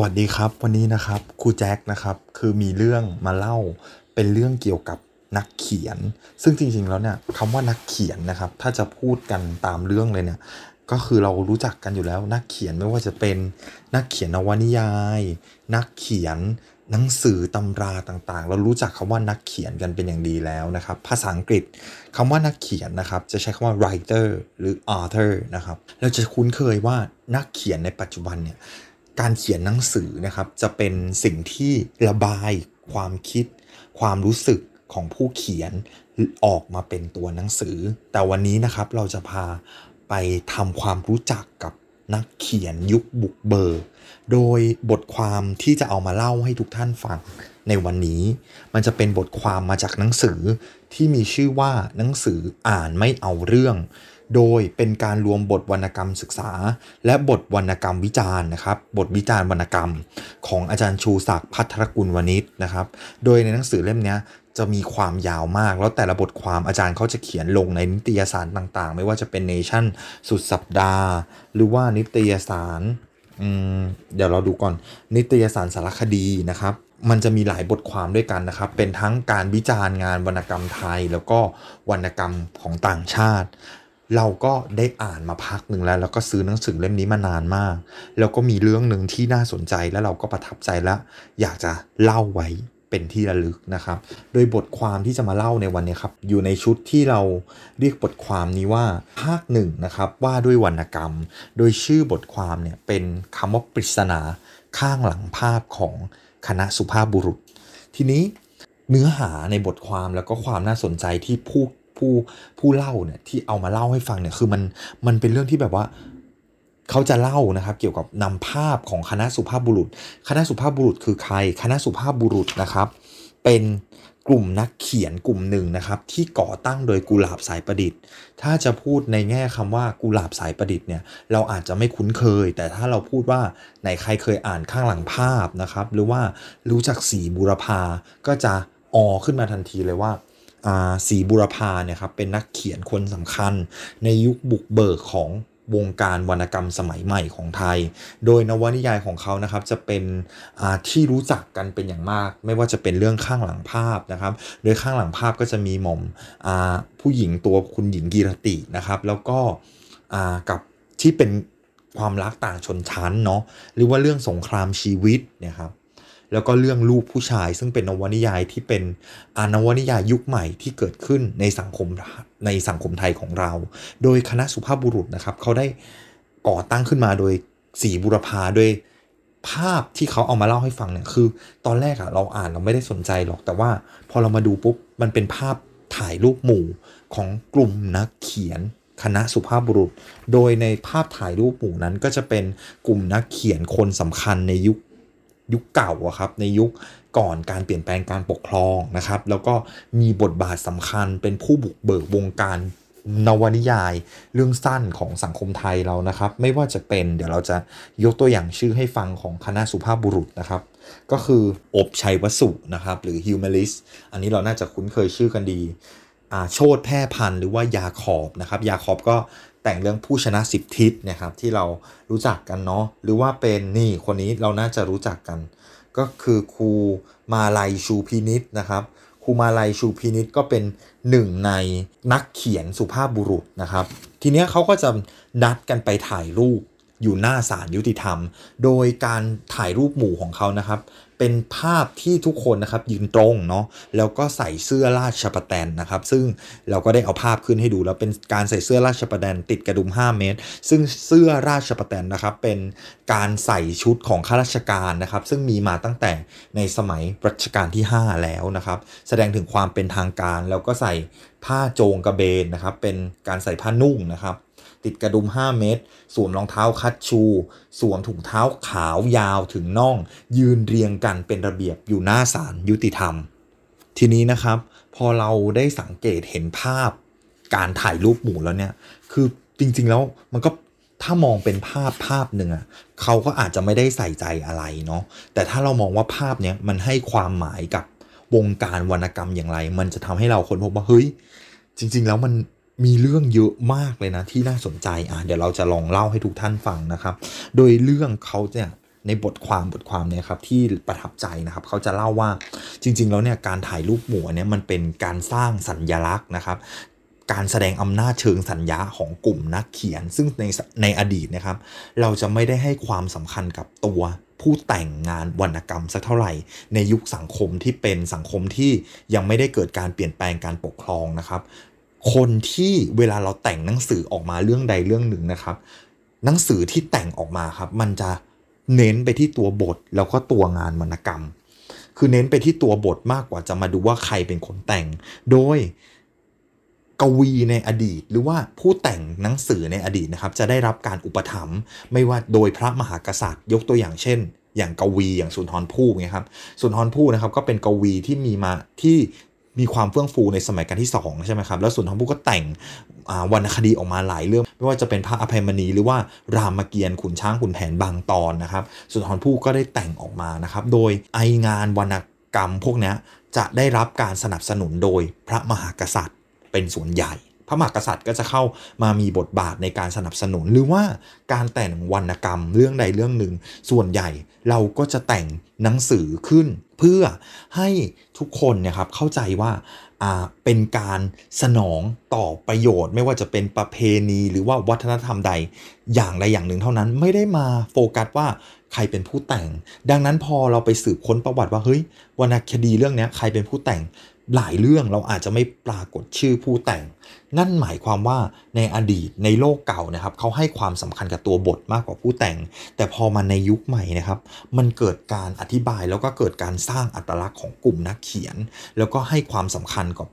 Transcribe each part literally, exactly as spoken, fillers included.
สวัสดีครับวันนี้นะครับครูแจ็คนะครับคือมีเรื่องมาเล่าเป็นเรื่องเกี่ยวกับนักเขียนซึ่งจริงๆแล้วเนี่ยคำว่านักเขียนนะครับถ้าจะพูดกันตามเรื่องเลยเนี่ยก็คือเรารู้จักกันอยู่แล้วนักเขียนไม่ว่าจะเป็นนักเขียนนวนิยายนักเขียนหนังสือตำราต่างๆเรารู้จักคำว่านักเขียนกันเป็นอย่างดีแล้วนะครับภาษาอังกฤษคำว่านักเขียนนะครับจะใช้คำว่า writer หรือ author นะครับเราจะคุ้นเคยว่านักเขียนในปัจจุบันเนี่ยการเขียนหนังสือนะครับจะเป็นสิ่งที่ระบายความคิดความรู้สึกของผู้เขียนออกมาเป็นตัวหนังสือแต่วันนี้นะครับเราจะพาไปทำความรู้จักกับนักเขียนยุคบุกเบิกโดยบทความที่จะเอามาเล่าให้ทุกท่านฟังในวันนี้มันจะเป็นบทความมาจากหนังสือที่มีชื่อว่าหนังสืออ่านไม่เอาเรื่องโดยเป็นการรวมบทวรรณกรรมศึกษาและบทวรรณกรรมวิจารณ์นะครับบทวิจารณ์วรรณกรรมของอาจารย์ชูศักดิ์ภัทรกุลวณิชนะครับโดยในหนังสือเล่มนี้จะมีความยาวมากแล้วแต่ละบทความอาจารย์เขาจะเขียนลงในนิตยสารต่างๆไม่ว่าจะเป็นเนชั่นสุดสัปดาห์หรือว่านิตยสารอืมเดี๋ยวเราดูก่อนนิตยสารสารคดีนะครับมันจะมีหลายบทความด้วยกันนะครับเป็นทั้งการวิจารณ์งานวรรณกรรมไทยแล้วก็วรรณกรรมของต่างชาติเราก็ได้อ่านมาพักหนึ่งแล้วแล้วก็ซื้อหนังสือเล่มนี้มานานมากแล้วก็มีเรื่องนึงที่น่าสนใจและเราก็ประทับใจและอยากจะเล่าไว้เป็นที่ระลึกนะครับโดยบทความที่จะมาเล่าในวันนี้ครับอยู่ในชุดที่เราเรียกบทความนี้ว่าภาคหนึ่งนะครับว่าด้วยวรรณกรรมโดยชื่อบทความเนี่ยเป็นคำว่าปริศนาข้างหลังภาพของคณะสุภาพบุรุษทีนี้เนื้อหาในบทความแล้วก็ความน่าสนใจที่ผู้ผู้ผู้เล่าเนี่ยที่เอามาเล่าให้ฟังเนี่ยคือมันมันเป็นเรื่องที่แบบว่าเขาจะเล่านะครับเกี่ยวกับนำภาพของคณะสุภาพบุรุษคณะสุภาพบุรุษคือใครคณะสุภาพบุรุษนะครับเป็นกลุ่มนักเขียนกลุ่มหนึ่งนะครับที่ก่อตั้งโดยกุหลาบสายประดิษฐ์ถ้าจะพูดในแง่คำว่ากุหลาบสายประดิษฐ์เนี่ยเราอาจจะไม่คุ้นเคยแต่ถ้าเราพูดว่าไหนใครเคยอ่านข้างหลังภาพนะครับหรือว่ารู้จักสีบุรพาก็จะอ๋อขึ้นมาทันทีเลยว่าสีบุรพาเนี่ยครับเป็นนักเขียนคนสำคัญในยุคบุกเบิกของวงการวรรณกรรมสมัยใหม่ของไทยโดยนวนิยายของเขานะครับจะเป็นที่รู้จักกันเป็นอย่างมากไม่ว่าจะเป็นเรื่องข้างหลังภาพนะครับโดยข้างหลังภาพก็จะมีหม่อมผู้หญิงตัวคุณหญิงกีรตินะครับแล้วก็กับที่เป็นความรักต่างชนชั้นเนาะหรือว่าเรื่องสงครามชีวิตเนี่ยครับแล้วก็เรื่องลูกผู้ชายซึ่งเป็นนวนิยายที่เป็นนวนิยายยุคใหม่ที่เกิดขึ้นในสังคมในสังคมไทยของเราโดยคณะสุภาพบุรุษนะครับเขาได้ก่อตั้งขึ้นมาโดยสีบุรพาโดยภาพที่เขาเอามาเล่าให้ฟังเนี่ยคือตอนแรกอะเราอ่านเราไม่ได้สนใจหรอกแต่ว่าพอเรามาดูปุ๊บมันเป็นภาพถ่ายรูปหมู่ของกลุ่มนักเขียนคณะสุภาพบุรุษโดยในภาพถ่ายรูปหมู่นั้นก็จะเป็นกลุ่มนักเขียนคนสำคัญในยุคยุคเก่าอะครับในยุคก่อนการเปลี่ยนแปลงการปกครองนะครับแล้วก็มีบทบาทสำคัญเป็นผู้บุกเบิกวงการนวนิยายเรื่องสั้นของสังคมไทยเรานะครับไม่ว่าจะเป็นเดี๋ยวเราจะยกตัวอย่างชื่อให้ฟังของคณะสุภาพบุรุษนะครับก็คืออบชัยวสุนะครับหรือฮิวแมลิสอันนี้เราน่าจะคุ้นเคยชื่อกันดีอ่าโชติแพร่พันธุ์หรือว่ายาขอบนะครับยาขอบก็แต่งเรื่องผู้ชนะสิบทิศนะครับที่เรารู้จักกันเนาะหรือว่าเป็นนี่คนนี้เราน่าจะรู้จักกันก็คือครูมาลัยชูพินิจนะครับครูมาลัยชูพินิจก็เป็นหนึ่งในนักเขียนสุภาพบุรุษนะครับทีเนี้ยเขาก็จะนัดกันไปถ่ายรูปอยู่หน้าศาลยุติธรรมโดยการถ่ายรูปหมู่ของเขานะครับเป็นภาพที่ทุกคนนะครับยืนตรงเนาะแล้วก็ใส่เสื้อราชประแตนนะครับซึ่งเราก็ได้เอาภาพขึ้นให้ดูแล้วเป็นการใส่เสื้อราชประแตนติดกระดุมห้าเมตรซึ่งเสื้อราชประแตนนะครับเป็นการใส่ชุดของข้าราชการนะครับซึ่งมีมาตั้งแต่ในสมัยรัชกาลที่ห้าแล้วนะครับแสดงถึงความเป็นทางการแล้วก็ใส่ผ้าโจงกระเบนนะครับเป็นการใส่ผ้านุ่งนะครับติดกระดุมห้าเมตรสวมรองเท้าคัชชูสวมถุงเท้าขาวยาวถึงน่องยืนเรียงกันเป็นระเบียบอยู่หน้าศาลยุติธรรมทีนี้นะครับพอเราได้สังเกตเห็นภาพการถ่ายรูปหมู่แล้วเนี่ยคือจริงๆแล้วมันก็ถ้ามองเป็นภาพภาพหนึ่งอ่ะเขาก็อาจจะไม่ได้ใส่ใจอะไรเนาะแต่ถ้าเรามองว่าภาพเนี้ยมันให้ความหมายกับวงการวรรณกรรมอย่างไรมันจะทำให้เราค้นพบว่าเฮ้ยจริงๆแล้วมันมีเรื่องเยอะมากเลยนะที่น่าสนใจอ่ะเดี๋ยวเราจะลองเล่าให้ทุกท่านฟังนะครับโดยเรื่องเขาเนี่ย ในบทความบทความเนี่ยครับที่ประทับใจนะครับเขาจะเล่าว่าจริงๆแล้วเนี่ยการถ่ายรูปหมู่เนี่ยมันเป็นการสร้างสัญลักษณ์นะครับการแสดงอำนาจเชิงสัญญาของกลุ่มนักเขียนซึ่งในในอดีตนะครับเราจะไม่ได้ให้ความสำคัญกับตัวผู้แต่งงานวรรณกรรมสักเท่าไหร่ในยุคสังคมที่เป็นสังคมที่ยังไม่ได้เกิดการเปลี่ยนแปลงการปกครองนะครับคนที่เวลาเราแต่งหนังสือออกมาเรื่องใดเรื่องหนึ่งนะครับหนังสือที่แต่งออกมาครับมันจะเน้นไปที่ตัวบทแล้วก็ตัวงานวรรณกรรมคือเน้นไปที่ตัวบทมากกว่าจะมาดูว่าใครเป็นคนแต่งโดยกวีในอดีตหรือว่าผู้แต่งหนังสือในอดีตนะครับจะได้รับการอุปถัมภ์ไม่ว่าโดยพระมหากษัตริย์ยกตัวอย่างเช่นอย่างกวีอย่างสุนทรภู่ไงครับสุนทรภู่นะครับก็เป็นกวีที่มีมาที่มีความเฟื่องฟูในสมัยการที่สองใช่ไหมครับแล้วสุนทรภู่ก็แต่งวรรณคดีออกมาหลายเรื่องไม่ว่าจะเป็นพระอภัยมณีหรือว่ารามเกียรติ์ขุนช้างขุนแผนบางตอนนะครับสุนทรภู่ก็ได้แต่งออกมานะครับโดยไองานวรรณกรรมพวกนี้จะได้รับการสนับสนุนโดยพระมหากษัตริย์เป็นส่วนใหญ่พระมหากษัตริย์ก็จะเข้ามามีบทบาทในการสนับสนุนหรือว่าการแต่งวรรณกรรมเรื่องใดเรื่องหนึ่งส่วนใหญ่เราก็จะแต่งหนังสือขึ้นเพื่อให้ทุกคนนะครับเข้าใจว่าอ่าเป็นการสนองต่อประโยชน์ไม่ว่าจะเป็นประเพณีหรือว่าวัฒนธรรมใดอย่างใดอย่างหนึ่งเท่านั้นไม่ได้มาโฟกัสว่าใครเป็นผู้แต่งดังนั้นพอเราไปสืบค้นประวัติว่าเฮ้ยวรรณคดีเรื่องนี้ใครเป็นผู้แต่งหลายเรื่องเราอาจจะไม่ปรากฏชื่อผู้แต่งนั่นหมายความว่าในอดีตในโลกเก่านะครับเขาให้ความสำคัญกับตัวบทมากกว่าผู้แต่งแต่พอมาในยุคใหม่นะครับมันเกิดการอธิบายแล้วก็เกิดการสร้างอัตลักษณ์ของกลุ่มนักเขียนแล้วก็ให้ความสำคัญกับ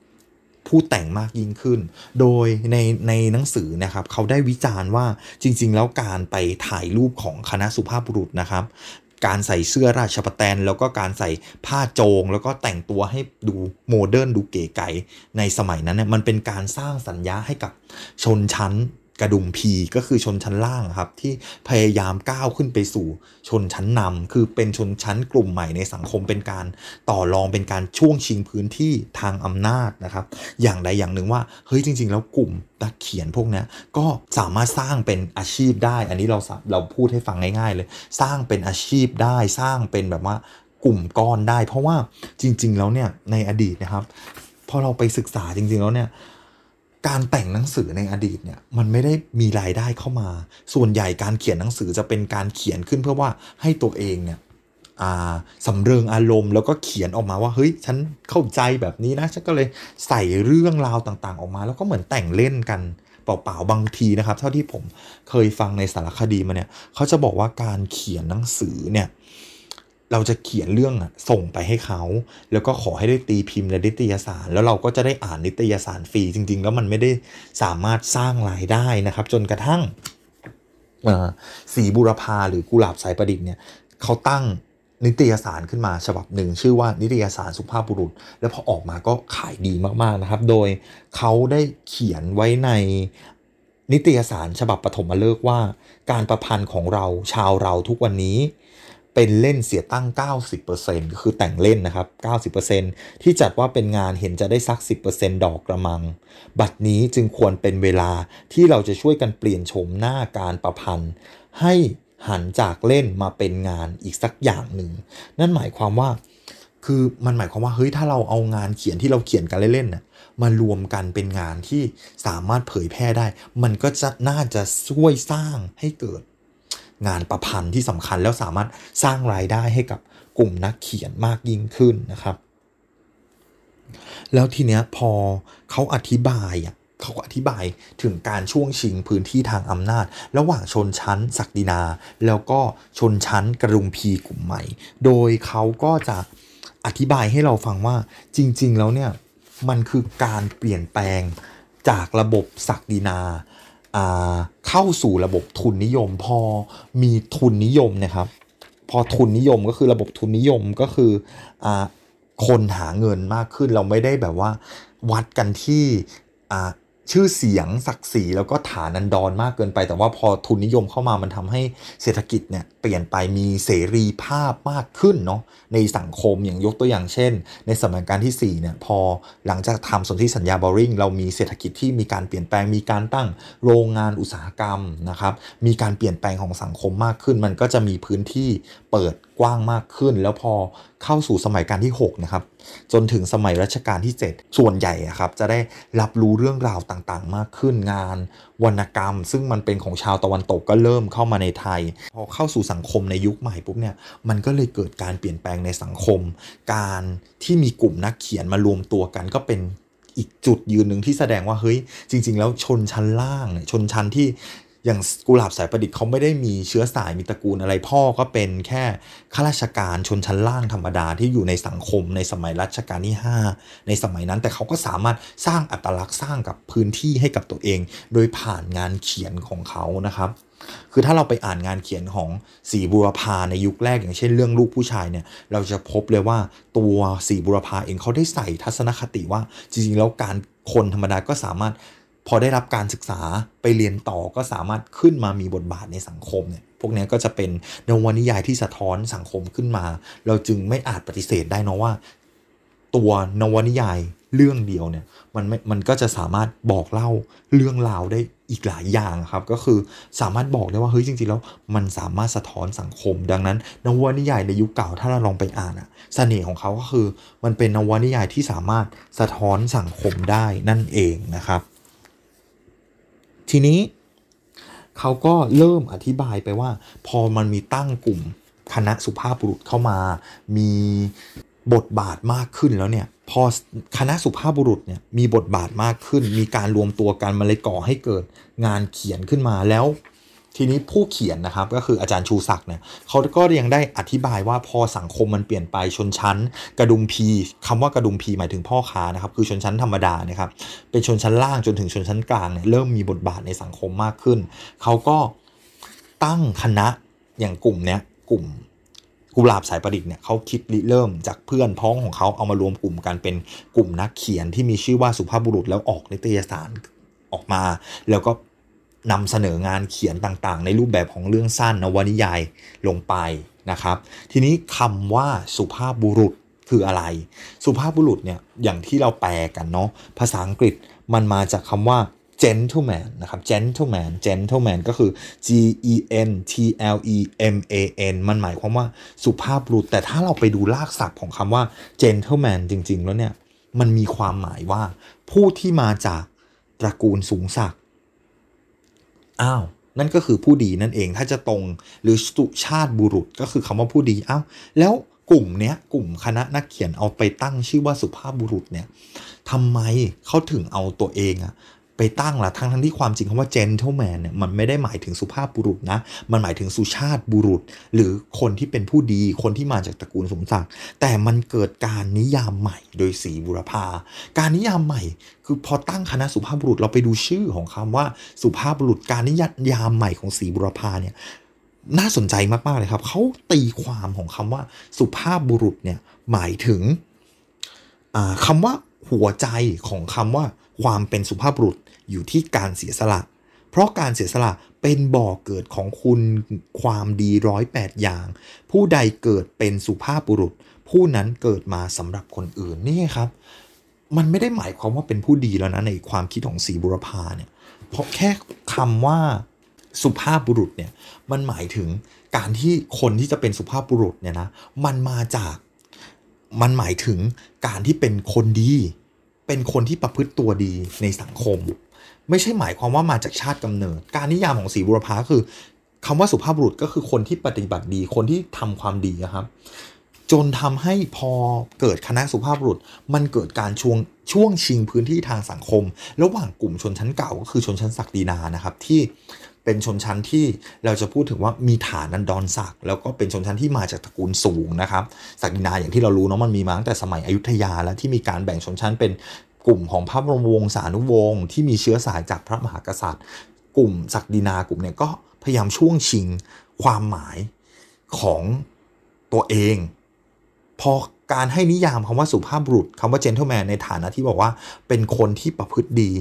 ผู้แต่งมากยิ่งขึ้นโดยในในหนังสือนะครับเขาได้วิจารณ์ว่าจริงๆแล้วการไปถ่ายรูปของคณะสุภาพบุรุษนะครับการใส่เสื้อราชปแตนแล้วก็การใส่ผ้าโจงแล้วก็แต่งตัวให้ดูโมเดิร์นดูเก๋ไก๋ในสมัยนั้นเนี่ยมันเป็นการสร้างสัญญาให้กับชนชั้นกระดุมพีก็คือชนชั้นล่างครับที่พยายามก้าวขึ้นไปสู่ชนชั้นนำคือเป็นชนชั้นกลุ่มใหม่ในสังคมเป็นการต่อรองเป็นการช่วงชิงพื้นที่ทางอำนาจนะครับอย่างใดอย่างหนึ่งว่าเฮ้ยจริงๆแล้วกลุ่มนักเขียนพวกนี้ก็สามารถสร้างเป็นอาชีพได้อันนี้เราเราพูดให้ฟังง่ายๆเลยสร้างเป็นอาชีพได้สร้างเป็นแบบว่ากลุ่มก้อนได้เพราะว่าจริงๆแล้วเนี่ยในอดีตนะครับพอเราไปศึกษาจริงๆแล้วเนี่ยการแต่งหนังสือในอดีตเนี่ยมันไม่ได้มีรายได้เข้ามาส่วนใหญ่การเขียนหนังสือจะเป็นการเขียนขึ้นเพื่อว่าให้ตัวเองเนี่ยอ่าสำเริงอารมณ์แล้วก็เขียนออกมาว่าเฮ้ยฉันเข้าใจแบบนี้นะฉันก็เลยใส่เรื่องราวต่างๆออกมาแล้วก็เหมือนแต่งเล่นกันเปล่าๆบางทีนะครับเท่าที่ผมเคยฟังในสารคดีมาเนี่ยเขาจะบอกว่าการเขียนหนังสือเนี่ยเราจะเขียนเรื่องอ่ะส่งไปให้เขาแล้วก็ขอให้ได้ตีพิมพ์ในนิตยสารแล้วเราก็จะได้อ่านนิตยสารฟรีจริงๆแล้วมันไม่ได้สามารถสร้างรายได้นะครับจนกระทั่งศรีบูรพาหรือกุหลาบสายประดิษฐ์เนี่ยเขาตั้งนิตยสารขึ้นมาฉบับหนึ่งชื่อว่านิตยสารสุภาพบุรุษแล้วพอออกมาก็ขายดีมากๆนะครับโดยเขาได้เขียนไว้ในนิตยสารฉบับปฐมฤกษ์ว่าการประพันธ์ของเราชาวเราทุกวันนี้เป็นเล่นเสียตั้ง เก้าสิบเปอร์เซ็นต์ ก็คือแต่งเล่นนะครับ เก้าสิบเปอร์เซ็นต์ ที่จัดว่าเป็นงานเห็นจะได้สัก สิบเปอร์เซ็นต์ ดอกกระมังบัดนี้จึงควรเป็นเวลาที่เราจะช่วยกันเปลี่ยนโฉมหน้าการประพันธ์ให้หันจากเล่นมาเป็นงานอีกสักอย่างหนึ่งนั่นหมายความว่าคือมันหมายความว่าเฮ้ยถ้าเราเอางานเขียนที่เราเขียนกันเล่นๆน่ะมารวมกันเป็นงานที่สามารถเผยแพร่ได้มันก็จะน่าจะช่วยสร้างให้เกิดงานประพันธ์ที่สำคัญแล้วสามารถสร้างรายได้ให้กับกลุ่มนักเขียนมากยิ่งขึ้นนะครับแล้วทีเนี้ยพอเขาอธิบายอ่ะเขาก็อธิบายถึงการช่วงชิงพื้นที่ทางอำนาจระหว่างชนชั้นศักดินาแล้วก็ชนชั้นกระดุมพีกลุ่มใหม่โดยเขาก็จะอธิบายให้เราฟังว่าจริงๆแล้วเนี่ยมันคือการเปลี่ยนแปลงจากระบบศักดินาเข้าสู่ระบบทุนนิยมพอมีทุนนิยมนะครับพอทุนนิยมก็คือระบบทุนนิยมก็คืออ่าคนหาเงินมากขึ้นเราไม่ได้แบบว่าวัดกันที่ ชื่อเสียงศักดิ์ศรีแล้วก็ฐานันดรมากเกินไปแต่ว่าพอทุนนิยมเข้ามามันทำให้เศรษฐกิจเนี่ยเปลี่ยนไปมีเสรีภาพมากขึ้นเนาะในสังคมอย่างยกตัวอย่างเช่นในสมัยการที่สี่เนี่ยพอหลังจากทำสนธิสัญญาบอริงเรามีเศรษฐกิจที่มีการเปลี่ยนแปลงมีการตั้งโรงงานอุตสาหกรรมนะครับมีการเปลี่ยนแปลงของสังคมมากขึ้นมันก็จะมีพื้นที่เปิดกว้างมากขึ้นแล้วพอเข้าสู่สมัยการที่หกนะครับจนถึงสมัยรัชกาลที่เจ็ดส่วนใหญ่ครับจะได้รับรู้เรื่องราวต่างๆมากขึ้นงานวรรณกรรมซึ่งมันเป็นของชาวตะวันตกก็เริ่มเข้ามาในไทยพอเข้าสู่สังคมในยุคใหม่ปุ๊บเนี่ยมันก็เลยเกิดการเปลี่ยนแปลงในสังคมการที่มีกลุ่มนักเขียนมารวมตัวกันก็เป็นอีกจุดยืนหนึ่งที่แสดงว่าเฮ้ยจริงๆแล้วชนชั้นล่างชนชั้นที่อย่างกุหลาบสายประดิษฐ์เขาไม่ได้มีเชื้อสายมีตระกูลอะไรพ่อก็เป็นแค่ข้าราชการชนชั้นล่างธรรมดาที่อยู่ในสังคมในสมัยรัชกาลที่ห้าในสมัยนั้นแต่เขาก็สามารถสร้างอัตลักษณ์สร้างกับพื้นที่ให้กับตัวเองโดยผ่านงานเขียนของเขานะครับคือถ้าเราไปอ่านงานเขียนของศรีบูรพาในยุคแรกอย่างเช่นเรื่องลูกผู้ชายเนี่ยเราจะพบเลยว่าตัวศรีบูรพาเองเขาได้ใส่ทัศนคติว่าจริงๆแล้วการคนธรรมดาก็สามารถพอได้รับการศึกษาไปเรียนต่อก็สามารถขึ้นมามีบทบาทในสังคมเนี่ยพวกนี้ก็จะเป็นนวนิยายที่สะท้อนสังคมขึ้นมาเราจึงไม่อาจปฏิเสธได้นะว่าตัวนวนิยายเรื่องเดียวเนี่ยมันไม่มันก็จะสามารถบอกเล่าเรื่องราวได้อีกหลายอย่างครับก็คือสามารถบอกได้ว่าเฮ้ยจริงๆแล้วมันสามารถสะท้อนสังคมดังนั้นนวนิยายในยุคเก่าถ้าเราลองไปอ่านอ่ะเสน่ห์ของเขาก็คือมันเป็นนวนิยายที่สามารถสะท้อนสังคมได้นั่นเองนะครับทีนี้เขาก็เริ่มอธิบายไปว่าพอมันมีตั้งกลุ่มคณะสุภาพบุรุษเข้ามามีบทบาทมากขึ้นแล้วเนี่ยพอคณะสุภาพบุรุษเนี่ยมีบทบาทมากขึ้นมีการรวมตัวกันมาเลยก่อให้เกิดงานเขียนขึ้นมาแล้วทีนี้ผู้เขียนนะครับก็คืออาจารย์ชูศักดิ์เนี่ยเขาก็ยังได้อธิบายว่าพอสังคมมันเปลี่ยนไปชนชั้นกระดุมพีคำว่ากระดุมพีหมายถึงพ่อค้านะครับคือชนชั้นธรรมดานะครับเป็นชนชั้นล่างจนถึงชนชั้นกลางเนี่ยเริ่มมีบทบาทในสังคมมากขึ้นเขาก็ตั้งคณะอย่างกลุ่มเนี้ยกลุ่มกุหลาบสายประดิษฐ์เนี่ยเขาคิดริเริ่มจากเพื่อนพ้องของเขาเอามารวมกลุ่มกันเป็นกลุ่มนักเขียนที่มีชื่อว่าสุภาพบุรุษแล้วออกนิตยสารออกมาแล้วก็นำเสนองานเขียนต่างๆในรูปแบบของเรื่องสั้นนวนิยายลงไปนะครับทีนี้คำว่าสุภาพบุรุษคืออะไรสุภาพบุรุษเนี่ยอย่างที่เราแปลกันเนาะภาษาอังกฤษมันมาจากคำว่า gentleman นะครับ gentleman gentleman ก็คือ g e n t l e m a n มันหมายความว่าสุภาพบุรุษแต่ถ้าเราไปดูรากศัพท์ของคำว่า gentleman จริงๆแล้วเนี่ยมันมีความหมายว่าผู้ที่มาจากตระกูลสูงศักดิ์อ้าวนั่นก็คือผู้ดีนั่นเองถ้าจะตรงหรือสุชาติบุรุษก็คือคำว่าผู้ดีอ้าวแล้วกลุ่มเนี้ยกลุ่มคณะนักเขียนเอาไปตั้งชื่อว่าสุภาพบุรุษเนี่ยทำไมเขาถึงเอาตัวเองอะไปตั้งล่ะทั้งทั้งที่ความจริงคำว่า gentleman เนี่ยมันไม่ได้หมายถึงสุภาพบุรุษนะมันหมายถึงสุชาติบุรุษหรือคนที่เป็นผู้ดีคนที่มาจากตระกูลสูงศักดิ์แต่มันเกิดการนิยามใหม่โดยศรีบูรพาการนิยามใหม่คือพอตั้งคณะสุภาพบุรุษเราไปดูชื่อของคำว่าสุภาพบุรุษการนิยามใหม่ของศรีบูรพาเนี่ยน่าสนใจมากๆเลยครับเขาตีความของคำว่าสุภาพบุรุษเนี่ยหมายถึงคำว่าหัวใจของคำว่าความเป็นสุภาพบุรุษอยู่ที่การเสียสละเพราะการเสียสละเป็นบ่อเกิดของคุณความดีหนึ่งร้อยแปดอย่างผู้ใดเกิดเป็นสุภาพบุรุษผู้นั้นเกิดมาสำหรับคนอื่นนี่ครับมันไม่ได้หมายความว่าเป็นผู้ดีแล้วนะในความคิดของศรีบูรพาเนี่ยเพราะแค่คำว่าสุภาพบุรุษเนี่ยมันหมายถึงการที่คนที่จะเป็นสุภาพบุรุษเนี่ยนะมันมาจากมันหมายถึงการที่เป็นคนดีเป็นคนที่ประพฤติตัวดีในสังคมไม่ใช่หมายความว่ามาจากชาติกำเนิดการนิยามของศรีบูรพาคือคำว่าสุภาพบุรุษก็คือคนที่ปฏิบัติดีคนที่ทำความดีนะครับจนทำให้พอเกิดคณะสุภาพบุรุษมันเกิดการช่วงช่วงชิงพื้นที่ทางสังคมระหว่างกลุ่มชนชั้นเก่าก็คือชนชั้นศักดินานะครับที่เป็นชนชั้นที่เราจะพูดถึงว่ามีฐานันดรศักดิ์แล้วก็เป็นชนชั้นที่มาจากตระกูลสูงนะครับศักดินาอย่างที่เรารู้เนาะมันมีมาตั้งแต่สมัยอยุธยาแล้วที่มีการแบ่งชนชั้นเป็นกลุ่มของพระบรมวงศานุวงศ์ที่มีเชื้อสายจากพระมหากษัตริย์กลุ่มศักดินากลุ่มเนี่ยก็พยายามช่วงชิงความหมายของตัวเองพอ การให้นิยามคำว่าสุภาพบุรุษคำว่า gentleman ในฐานะที่บอกว่าเป็นคนที่ประพฤติดี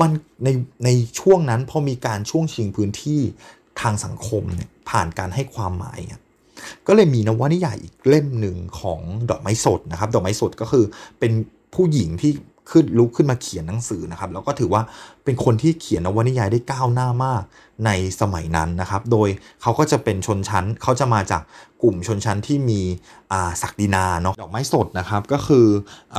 มันในในช่วงนั้นพอมีการช่วงชิงพื้นที่ทางสังคมเนี่ยผ่านการให้ความหมายก็เลยมีนวนิยายอีกเล่มหนึ่งของดอกไม้สดนะครับดอกไม้สดก็คือเป็นผู้หญิงที่ขึ้นลุกขึ้นมาเขียนหนังสือนะครับแล้วก็ถือว่าเป็นคนที่เขียนนวนิยายได้ก้าวหน้ามากในสมัยนั้นนะครับโดยเขาก็จะเป็นชนชั้นเขาจะมาจากกลุ่มชนชั้นที่มีศักดินาเนาะดอกไม้สดนะครับก็คือ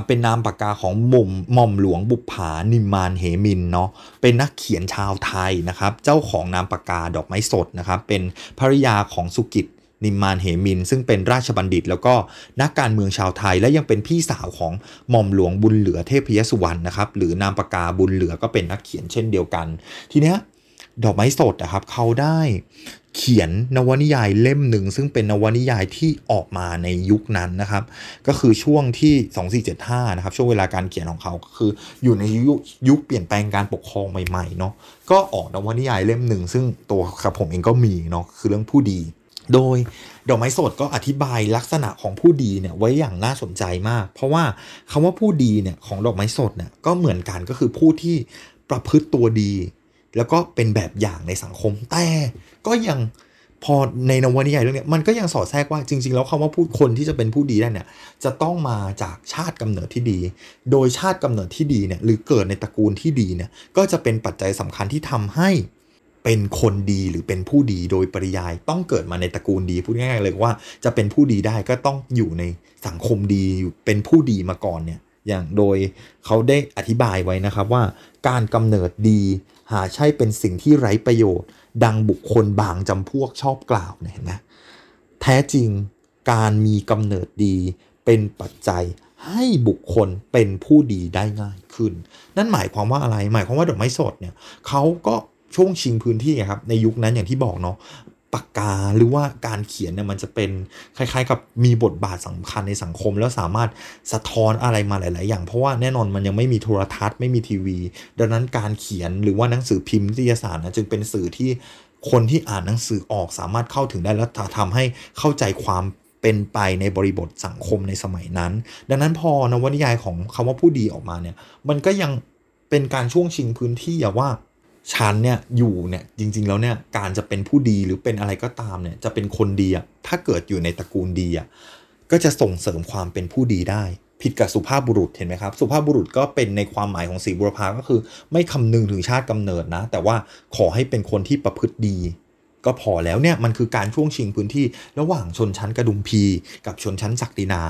เป็นนามปากกาของหม่อมหม่อมหลวงบุปผานิมมานเหมินเนาะเป็นนักเขียนชาวไทยนะครับเจ้าของนามปากกาดอกไม้สดนะครับเป็นภริยาของสุกิจนิมมานเหมินซึ่งเป็นราชบัณฑิตแล้วก็นักการเมืองชาวไทยและยังเป็นพี่สาวของหม่อมหลวงบุญเหลือเทพยสุวรรณนะครับหรือนามปากกาบุญเหลือก็เป็นนักเขียนเช่นเดียวกันทีเนี้ยดอกไม้สดนะครับเขาได้เขียนนวนิยายเล่มหนึ่งซึ่งเป็นนวนิยายที่ออกมาในยุคนั้นนะครับก็คือช่วงที่สองพันสี่ร้อยเจ็ดสิบห้านะครับช่วงเวลาการเขียนของเขาก็คืออยู่ในยุคยุคเปลี่ยนแปลงการปกครองใหม่ๆเนาะก็ออกนวนิยายเล่มหนึ่งซึ่งตัวครับผมเองก็มีเนาะคือเรื่องผู้ดีโดยดอกไม้สดก็อธิบายลักษณะของผู้ดีเนี่ยไว้อย่างน่าสนใจมากเพราะว่าคำว่าผู้ดีเนี่ยของดอกไม้สดเนี่ยก็เหมือนกันก็คือผู้ที่ประพฤติตัวดีแล้วก็เป็นแบบอย่างในสังคมแต่ก็ยังพอในนวนิยายเรื่องนี้มันก็ยังสอดแทรกว่าจริงๆแล้วคำว่าผู้คนที่จะเป็นผู้ดีได้เนี่ยจะต้องมาจากชาติกำเนิดที่ดีโดยชาติกำเนิดที่ดีเนี่ยหรือเกิดในตระกูลที่ดีเนี่ยก็จะเป็นปัจจัยสำคัญที่ทำให้เป็นคนดีหรือเป็นผู้ดีโดยปริยายต้องเกิดมาในตระกูลดีพูดง่ายๆเลยว่าจะเป็นผู้ดีได้ก็ต้องอยู่ในสังคมดีเป็นผู้ดีมาก่อนเนี่ยอย่างโดยเขาได้อธิบายไว้นะครับว่าการกำเนิดดีหาใช่เป็นสิ่งที่ไร้ประโยชน์ดังบุคคลบางจำพวกชอบกล่าวเนี่ยเห็นไหมแท้จริงการมีกำเนิดดีเป็นปัจจัยให้บุคคลเป็นผู้ดีได้ง่ายขึ้นนั่นหมายความว่าอะไรหมายความว่าดอกไม้สดเนี่ยเขาก็ช่วงชิงพื้นที่ครับในยุคนั้นอย่างที่บอกเนาะปากกาหรือว่าการเขียนเนี่ยมันจะเป็นคล้ายๆกับมีบทบาทสำคัญในสังคมแล้วสามารถสะท้อนอะไรมาหลายๆอย่างเพราะว่าแน่นอนมันยังไม่มีโทรทัศน์ไม่มีทีวีดังนั้นการเขียนหรือว่าหนังสือพิมพ์นิตยสารนะจึงเป็นสื่อที่คนที่อ่านหนังสือออกสามารถเข้าถึงได้และทำให้เข้าใจความเป็นไปในบริบทสังคมในสมัยนั้นดังนั้นพอนวนิยายของคำว่าผู้ดีออกมาเนี่ยมันก็ยังเป็นการช่วงชิงพื้นที่ว่าฉันเนี่ยอยู่เนี่ยจริงๆแล้วเนี่ยการจะเป็นผู้ดีหรือเป็นอะไรก็ตามเนี่ยจะเป็นคนดีอ่ะถ้าเกิดอยู่ในตระกูลดีอ่ะก็จะส่งเสริมความเป็นผู้ดีได้ผิดกับสุภาพบุรุษเห็นไหมครับสุภาพบุรุษก็เป็นในความหมายของศรีบุรพาก็คือไม่คำนึงถึงชาติกำเนิดนะแต่ว่าขอให้เป็นคนที่ประพฤติดีก็พอแล้วเนี่ยมันคือการช่วงชิงพื้นที่ระหว่างชนชั้นกระดุมพีกับชนชั้นศักดินา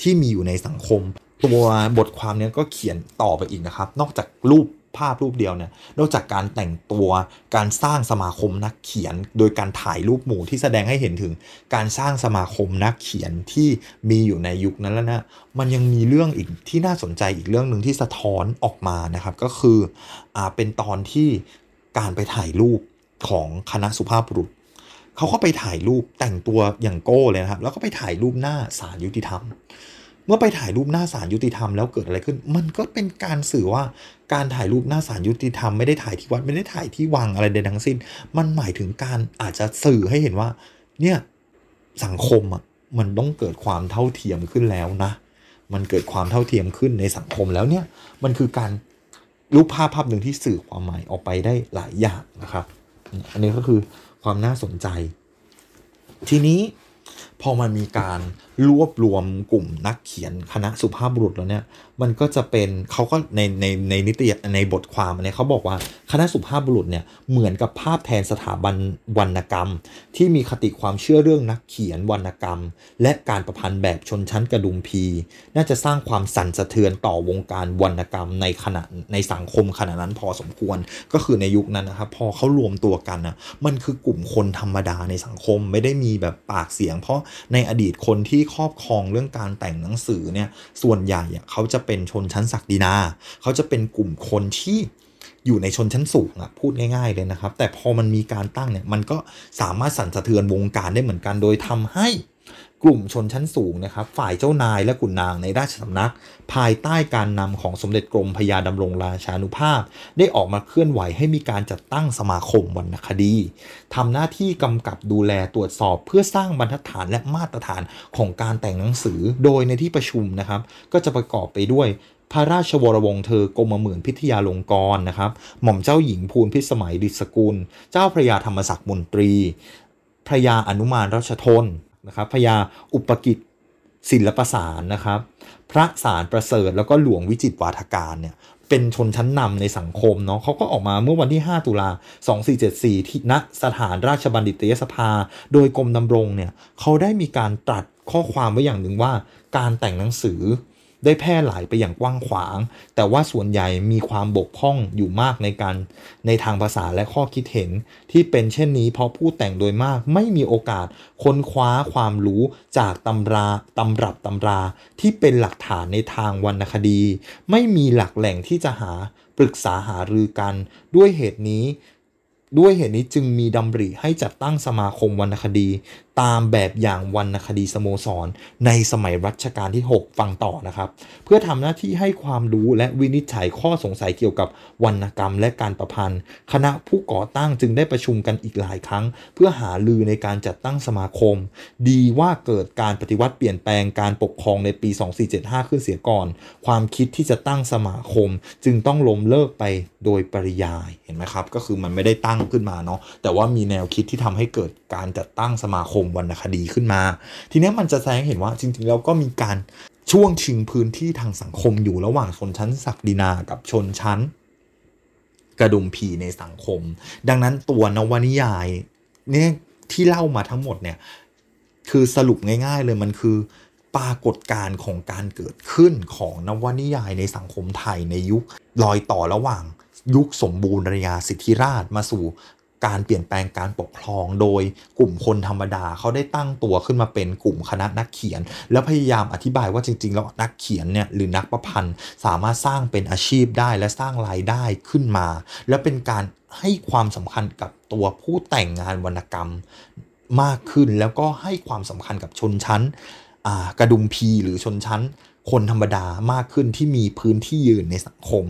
ที่มีอยู่ในสังคมตัวบทความเนี้ยก็เขียนต่อไปอีกนะครับนอกจากรูปภาพรูปเดียวเนี่ยนอกจากการแต่งตัวการสร้างสมาคมนักเขียนโดยการถ่ายรูปหมู่ที่แสดงให้เห็นถึงการสร้างสมาคมนักเขียนที่มีอยู่ในยุคนั้นแล้วนะมันยังมีเรื่องอีกที่น่าสนใจอีกเรื่องนึงที่สะท้อนออกมานะครับก็คืออ่าเป็นตอนที่การไปถ่ายรูปของคณะสุภาพบุรุษเขาก็ไปถ่ายรูปแต่งตัวอย่างโก้เลยนะครับแล้วก็ไปถ่ายรูปหน้าศาลยุติธรรมเมื่อไปถ่ายรูปหน้าศาลยุติธรรมแล้วเกิดอะไรขึ้นมันก็เป็นการสื่อว่าการถ่ายรูปหน้าศาลยุติธรรมไม่ได้ถ่ายที่วัดไม่ได้ถ่ายที่วังอะไรใดทั้งสิ้นมันหมายถึงการอาจจะสื่อให้เห็นว่าเนี่ยสังคมอ่ะมันต้องเกิดความเท่าเทียมขึ้นแล้วนะมันเกิดความเท่าเทียมขึ้นในสังคมแล้วเนี่ยมันคือการรูปภาพภาพหนึ่งที่สื่อความหมายออกไปได้หลายอย่างนะครับอันนี้ก็คือความน่าสนใจทีนี้พอมันมีการรวบรวมกลุ่มนักเขียนคณะสุภาพบุรุษแล้วเนี่ยมันก็จะเป็นเขาก็ในในในนิตยในบทความเนี่ยเขาบอกว่าคณะสุภาพบุรุษเนี่ยเหมือนกับภาพแทนสถาบันวรรณกรรมที่มีคติความเชื่อเรื่องนักเขียนวรรณกรรมและการประพันธ์แบบชนชั้นกระดุมพีน่าจะสร้างความสั่นสะเทือนต่อวงการวรรณกรรมในขณะในสังคมขณะนั้นพอสมควรก็คือในยุคนั้นนะครับพอเขารวมตัวกันนะมันคือกลุ่มคนธรรมดาในสังคมไม่ได้มีแบบปากเสียงเพราะในอดีตคนที่ครอบครองเรื่องการแต่งหนังสือเนี่ยส่วนใหญ่เขาจะเป็นชนชั้นศักดินาเขาจะเป็นกลุ่มคนที่อยู่ในชนชั้นสูงอ่ะพูดง่ายๆเลยนะครับแต่พอมันมีการตั้งเนี่ยมันก็สามารถสั่นสะเทือนวงการได้เหมือนกันโดยทำให้ กลุ่มชนชั้นสูงนะครับฝ่ายเจ้านายและขุนนางในราชสำนักภายใต้การนำของสมเด็จกรมพระยาดำรงราชานุภาพได้ออกมาเคลื่อนไหวให้มีการจัดตั้งสมาคมวรรณคดีทำหน้าที่กำกับดูแลตรวจสอบเพื่อสร้างบรรทัดฐานและมาตรฐานของการแต่งหนังสือโดยในที่ประชุมนะครับก็จะประกอบไปด้วยพระราชวรวงศ์เธอกรมหมื่นพิทยาลงกรณ์นะครับหม่อมเจ้าหญิงภูลพิสมัยดิษกุลเจ้าพระยาธรรมศักดิ์มนตรีพระยาอนุมานรัชทนนะครับพระยาอุปกิจศิลปสารนะครับพระสารประเสริฐแล้วก็หลวงวิจิตรวาทการเนี่ยเป็นชนชั้นนำในสังคมเนาะเขาก็ออกมาเมื่อวันที่ห้าตุลาสองสี่เจ็ดสี่ที่ณสถานราชบัณฑิตยสภาโดยกรมดำรงเนี่ยเขาได้มีการตรัสข้อความไว้อย่างหนึ่งว่าการแต่งหนังสือได้แพร่หลายไปอย่างกว้างขวางแต่ว่าส่วนใหญ่มีความบกพร่องอยู่มากในการในทางภาษาและข้อคิดเห็นที่เป็นเช่นนี้เพราะผู้แต่งโดยมากไม่มีโอกาสค้นคว้าความรู้จากตำราตำรับตำราที่เป็นหลักฐานในทางวรรณคดีไม่มีหลักแหล่งที่จะหาปรึกษาหารือกันด้วยเหตุนี้ด้วยเหตุนี้จึงมีดำริให้จัดตั้งสมาคมวรรณคดีตามแบบอย่างวรรณคดีสโมสรในสมัยรัชกาลที่หกฟังต่อนะครับเพื่อทำหน้าที่ให้ความรู้และวินิจฉัยข้อสงสัยเกี่ยวกับวรรณกรรมและการประพันธ์คณะผู้ก่อตั้งจึงได้ประชุมกันอีกหลายครั้งเพื่อหารือในการจัดตั้งสมาคมดีว่าเกิดการปฏิวัติเปลี่ยนแปลงการปกครองในปีสองสี่เจ็ดห้าขึ้นเสียก่อนความคิดที่จะตั้งสมาคมจึงต้องล้มเลิกไปโดยปริยายเห็นไหมครับก็คือมันไม่ได้ตั้งขึ้นมาเนาะแต่ว่ามีแนวคิดที่ทำให้เกิดการจัดตั้งสมาคมวรรณคดีขึ้นมาทีนี้มันจะแสดงเห็นว่าจริงๆแล้วก็มีการช่วงชิงพื้นที่ทางสังคมอยู่ระหว่างชนชั้นศักดินากับชนชั้นกระดุมผีในสังคมดังนั้นตัวนวนิยายเนี่ยที่เล่ามาทั้งหมดเนี่ยคือสรุปง่ายๆเลยมันคือปรากฏการณ์ของการเกิดขึ้นของนวนิยายในสังคมไทยในยุครอยต่อระหว่างยุคสมบูรณาญาสิทธิราชมาสู่การเปลี่ยนแปลงการปกครองโดยกลุ่มคนธรรมดาเขาได้ตั้งตัวขึ้นมาเป็นกลุ่มคณะนักเขียนแล้วพยายามอธิบายว่าจริงๆแล้วนักเขียนเนี่ยหรือนักประพันธ์สามารถสร้างเป็นอาชีพได้และสร้างรายได้ขึ้นมาและเป็นการให้ความสำคัญกับตัวผู้แต่งงานวรรณกรรมมากขึ้นแล้วก็ให้ความสำคัญกับชนชั้นกระดุมพีหรือชนชั้นคนธรรมดามากขึ้นที่มีพื้นที่ยืนในสังคม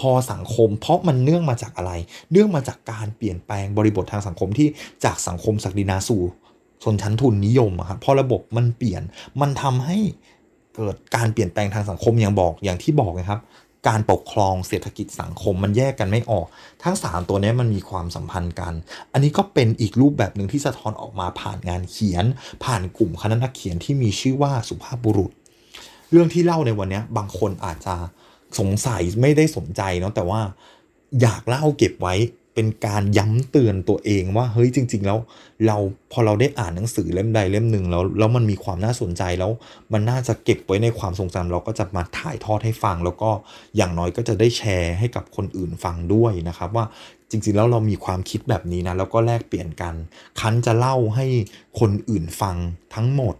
พอสังคมเพราะมันเนื่องมาจากอะไรเนื่องมาจากการเปลี่ยนแปลงบริบททางสังคมที่จากสังคมศักดินาสู่ชนชั้นทุนนิยมอะครับพอระบบมันเปลี่ยนมันทำให้เกิดการเปลี่ยนแปลงทางสังคมอย่างบอกอย่างที่บอกนะครับการปกครองเศรษฐกิจสังคมมันแยกกันไม่ออกทั้งสามตัวนี้มันมีความสัมพันธ์กันอันนี้ก็เป็นอีกรูปแบบนึงที่สะท้อนออกมาผ่านงานเขียนผ่านกลุ่มคณะนักเขียนที่มีชื่อว่าสุภาพบุรุษเรื่องที่เล่าในวันนี้บางคนอาจจะสงสัยไม่ได้สนใจเนาะแต่ว่าอยากเล่าเก็บไว้เป็นการย้ำเตือนตัวเองว่าเฮ้ยจริงๆแล้วเราพอเราได้อ่านหนังสือเล่มใดเล่มหนึ่งแล้วแล้วมันมีความน่าสนใจแล้วมันน่าจะเก็บไว้ในความทรงจำเราก็จะมาถ่ายทอดให้ฟังแล้วก็อย่างน้อยก็จะได้แชร์ให้กับคนอื่นฟังด้วยนะครับว่าจริงๆแล้วเรามีความคิดแบบนี้นะแล้วก็แลกเปลี่ยนกันคันจะเล่าให้คนอื่นฟังทั้งหมด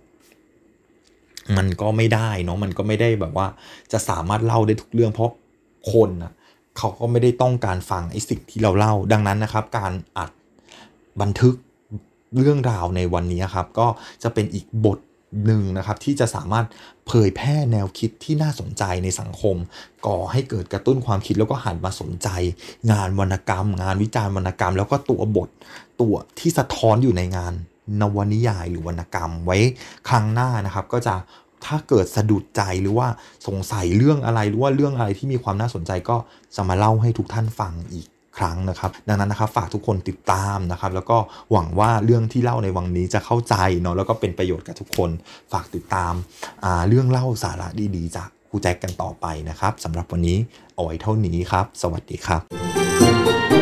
มันก็ไม่ได้เนาะมันก็ไม่ได้แบบว่าจะสามารถเล่าได้ทุกเรื่องเพราะคนนะเขาก็ไม่ได้ต้องการฟังไอ้สิ่งที่เราเล่าดังนั้นนะครับการอัดบันทึกเรื่องราวในวันนี้ครับก็จะเป็นอีกบทหนึ่งนะครับที่จะสามารถเผยแพร่แนวคิดที่น่าสนใจในสังคมก่อให้เกิดกระตุ้นความคิดแล้วก็หันมาสนใจงานวรรณกรรมงานวิจารณ์วรรณกรรมแล้วก็ตัวบทตัวที่สะท้อนอยู่ในงานนวนิยายหรือวรรณกรรมไว้ครั้งหน้านะครับก็จะถ้าเกิดสะดุดใจหรือว่าสงสัยเรื่องอะไรหรือว่าเรื่องอะไรที่มีความน่าสนใจก็จะมาเล่าให้ทุกท่านฟังอีกครั้งนะครับดังนั้นนะครับฝากทุกคนติดตามนะครับแล้วก็หวังว่าเรื่องที่เล่าในวันนี้จะเข้าใจเนาะแล้วก็เป็นประโยชน์กับทุกคนฝากติดตามอ่าเรื่องเล่าสาระดีๆจากครูแจ็คกันต่อไปนะครับสำหรับวันนี้เอาไว้เท่านี้ครับสวัสดีครับ